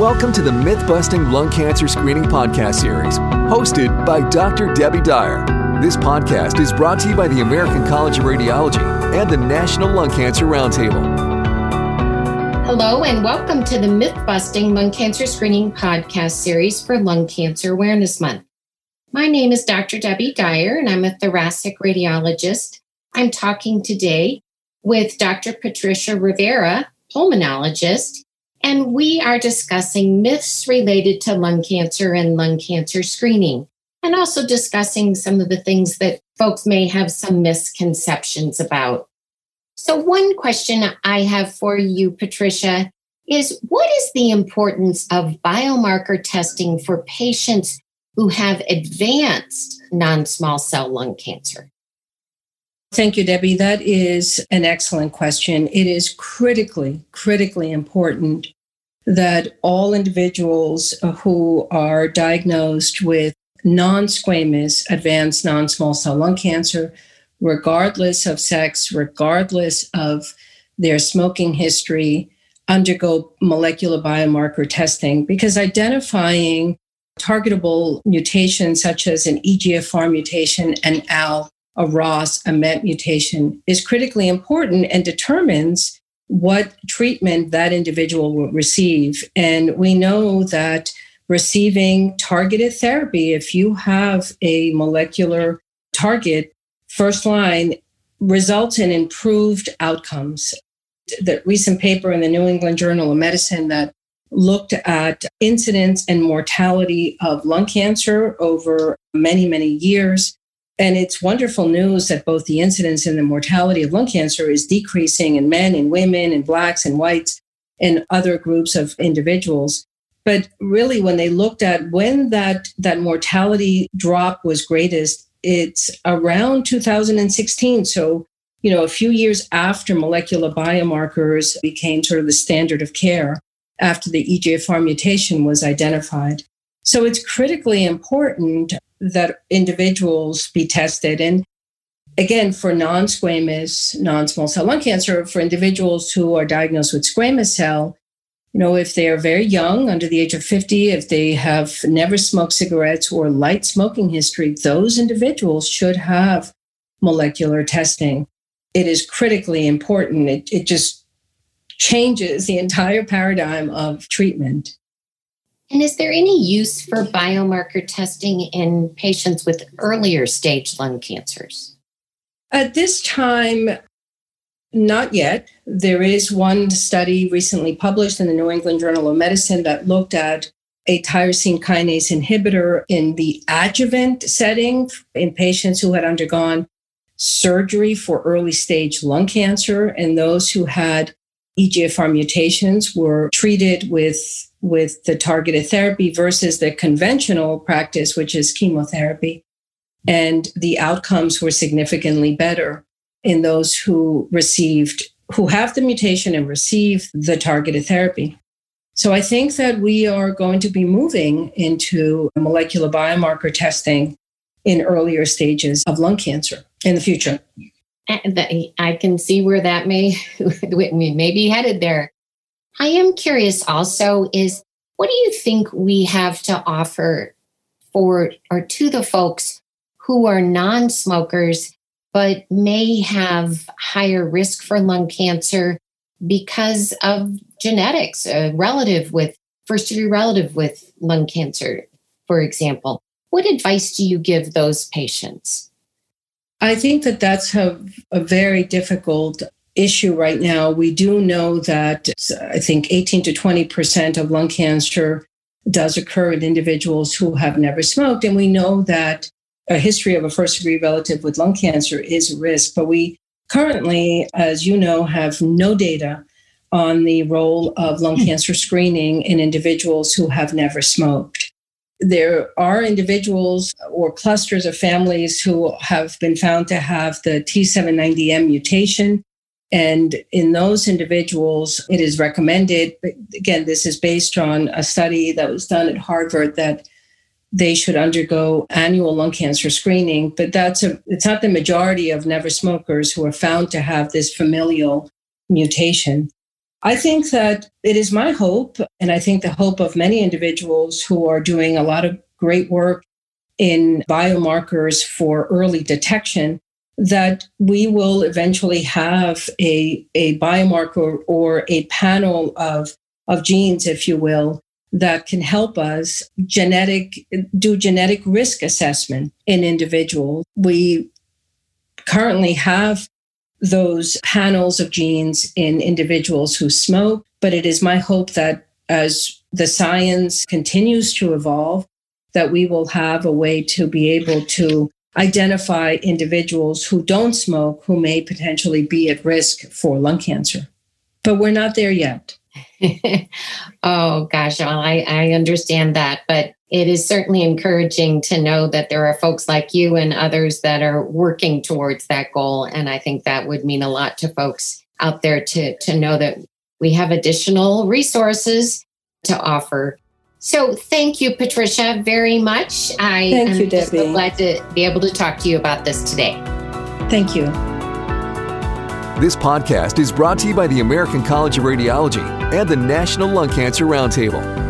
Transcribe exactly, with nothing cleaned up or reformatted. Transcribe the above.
Welcome to the Myth-Busting Lung Cancer Screening Podcast Series, hosted by Doctor Debbie Dyer. This podcast is brought to you by the American College of Radiology and the National Lung Cancer Roundtable. Hello and welcome to the Myth-Busting Lung Cancer Screening Podcast Series for Lung Cancer Awareness Month. My name is Doctor Debbie Dyer and I'm a thoracic radiologist. I'm talking today with Doctor Patricia Rivera, pulmonologist, and we are discussing myths related to lung cancer and lung cancer screening, and also discussing some of the things that folks may have some misconceptions about. So one question I have for you, Patricia, is what is the importance of biomarker testing for patients who have advanced non-small cell lung cancer? Thank you, Debbie. That is an excellent question. It is critically, critically important that all individuals who are diagnosed with non-squamous advanced non-small cell lung cancer, regardless of sex, regardless of their smoking history, undergo molecular biomarker testing, because identifying targetable mutations such as an E G F R mutation, an A L, a R O S, a M E T mutation is critically important and determines what treatment that individual will receive. And we know that receiving targeted therapy, if you have a molecular target, first line, results in improved outcomes. The recent paper in the New England Journal of Medicine that looked at incidence and mortality of lung cancer over many, many years. And it's wonderful news that both the incidence and the mortality of lung cancer is decreasing in men and women and Blacks and whites and other groups of individuals. But really, when they looked at when that, that mortality drop was greatest, it's around two thousand sixteen. So, you know, a few years after molecular biomarkers became sort of the standard of care after the E G F R mutation was identified. So it's critically important that individuals be tested. And again, for non-squamous, non-small cell lung cancer, for individuals who are diagnosed with squamous cell, you know, if they are very young, under the age of fifty, if they have never smoked cigarettes or light smoking history, those individuals should have molecular testing. It is critically important. It, it just changes the entire paradigm of treatment. And is there any use for biomarker testing in patients with earlier stage lung cancers? At this time, not yet. There is one study recently published in the New England Journal of Medicine that looked at a tyrosine kinase inhibitor in the adjuvant setting in patients who had undergone surgery for early stage lung cancer, and those who had E G F R mutations were treated with, with the targeted therapy versus the conventional practice, which is chemotherapy. And the outcomes were significantly better in those who received, who have the mutation and receive the targeted therapy. So I think that we are going to be moving into molecular biomarker testing in earlier stages of lung cancer in the future. I can see where that may, may be headed there. I am curious also is, what do you think we have to offer for or to the folks who are non-smokers but may have higher risk for lung cancer because of genetics, a relative with, first degree relative with lung cancer, for example? What advice do you give those patients? I think that that's a, a very difficult issue right now. We do know that I think eighteen to twenty percent of lung cancer does occur in individuals who have never smoked. And we know that a history of a first-degree relative with lung cancer is a risk, but we currently, as you know, have no data on the role of lung cancer screening in individuals who have never smoked. There are individuals or clusters of families who have been found to have the T seven ninety M mutation, and in those individuals, it is recommended, but again, this is based on a study that was done at Harvard, that they should undergo annual lung cancer screening, but that's a, it's not the majority of never smokers who are found to have this familial mutation. I think that it is my hope, and I think the hope of many individuals who are doing a lot of great work in biomarkers for early detection, that we will eventually have a, a biomarker or a panel of, of genes, if you will, that can help us genetic do genetic risk assessment in individuals. We currently have those panels of genes in individuals who smoke, but it is my hope that as the science continues to evolve, that we will have a way to be able to identify individuals who don't smoke, who may potentially be at risk for lung cancer. But we're not there yet. Oh, gosh. Well, I, I understand that. But it is certainly encouraging to know that there are folks like you and others that are working towards that goal. And I think that would mean a lot to folks out there to, to know that we have additional resources to offer. So thank you, Patricia, very much. I thank am you, Debbie. So glad to be able to talk to you about this today. Thank you. This podcast is brought to you by the American College of Radiology and the National Lung Cancer Roundtable.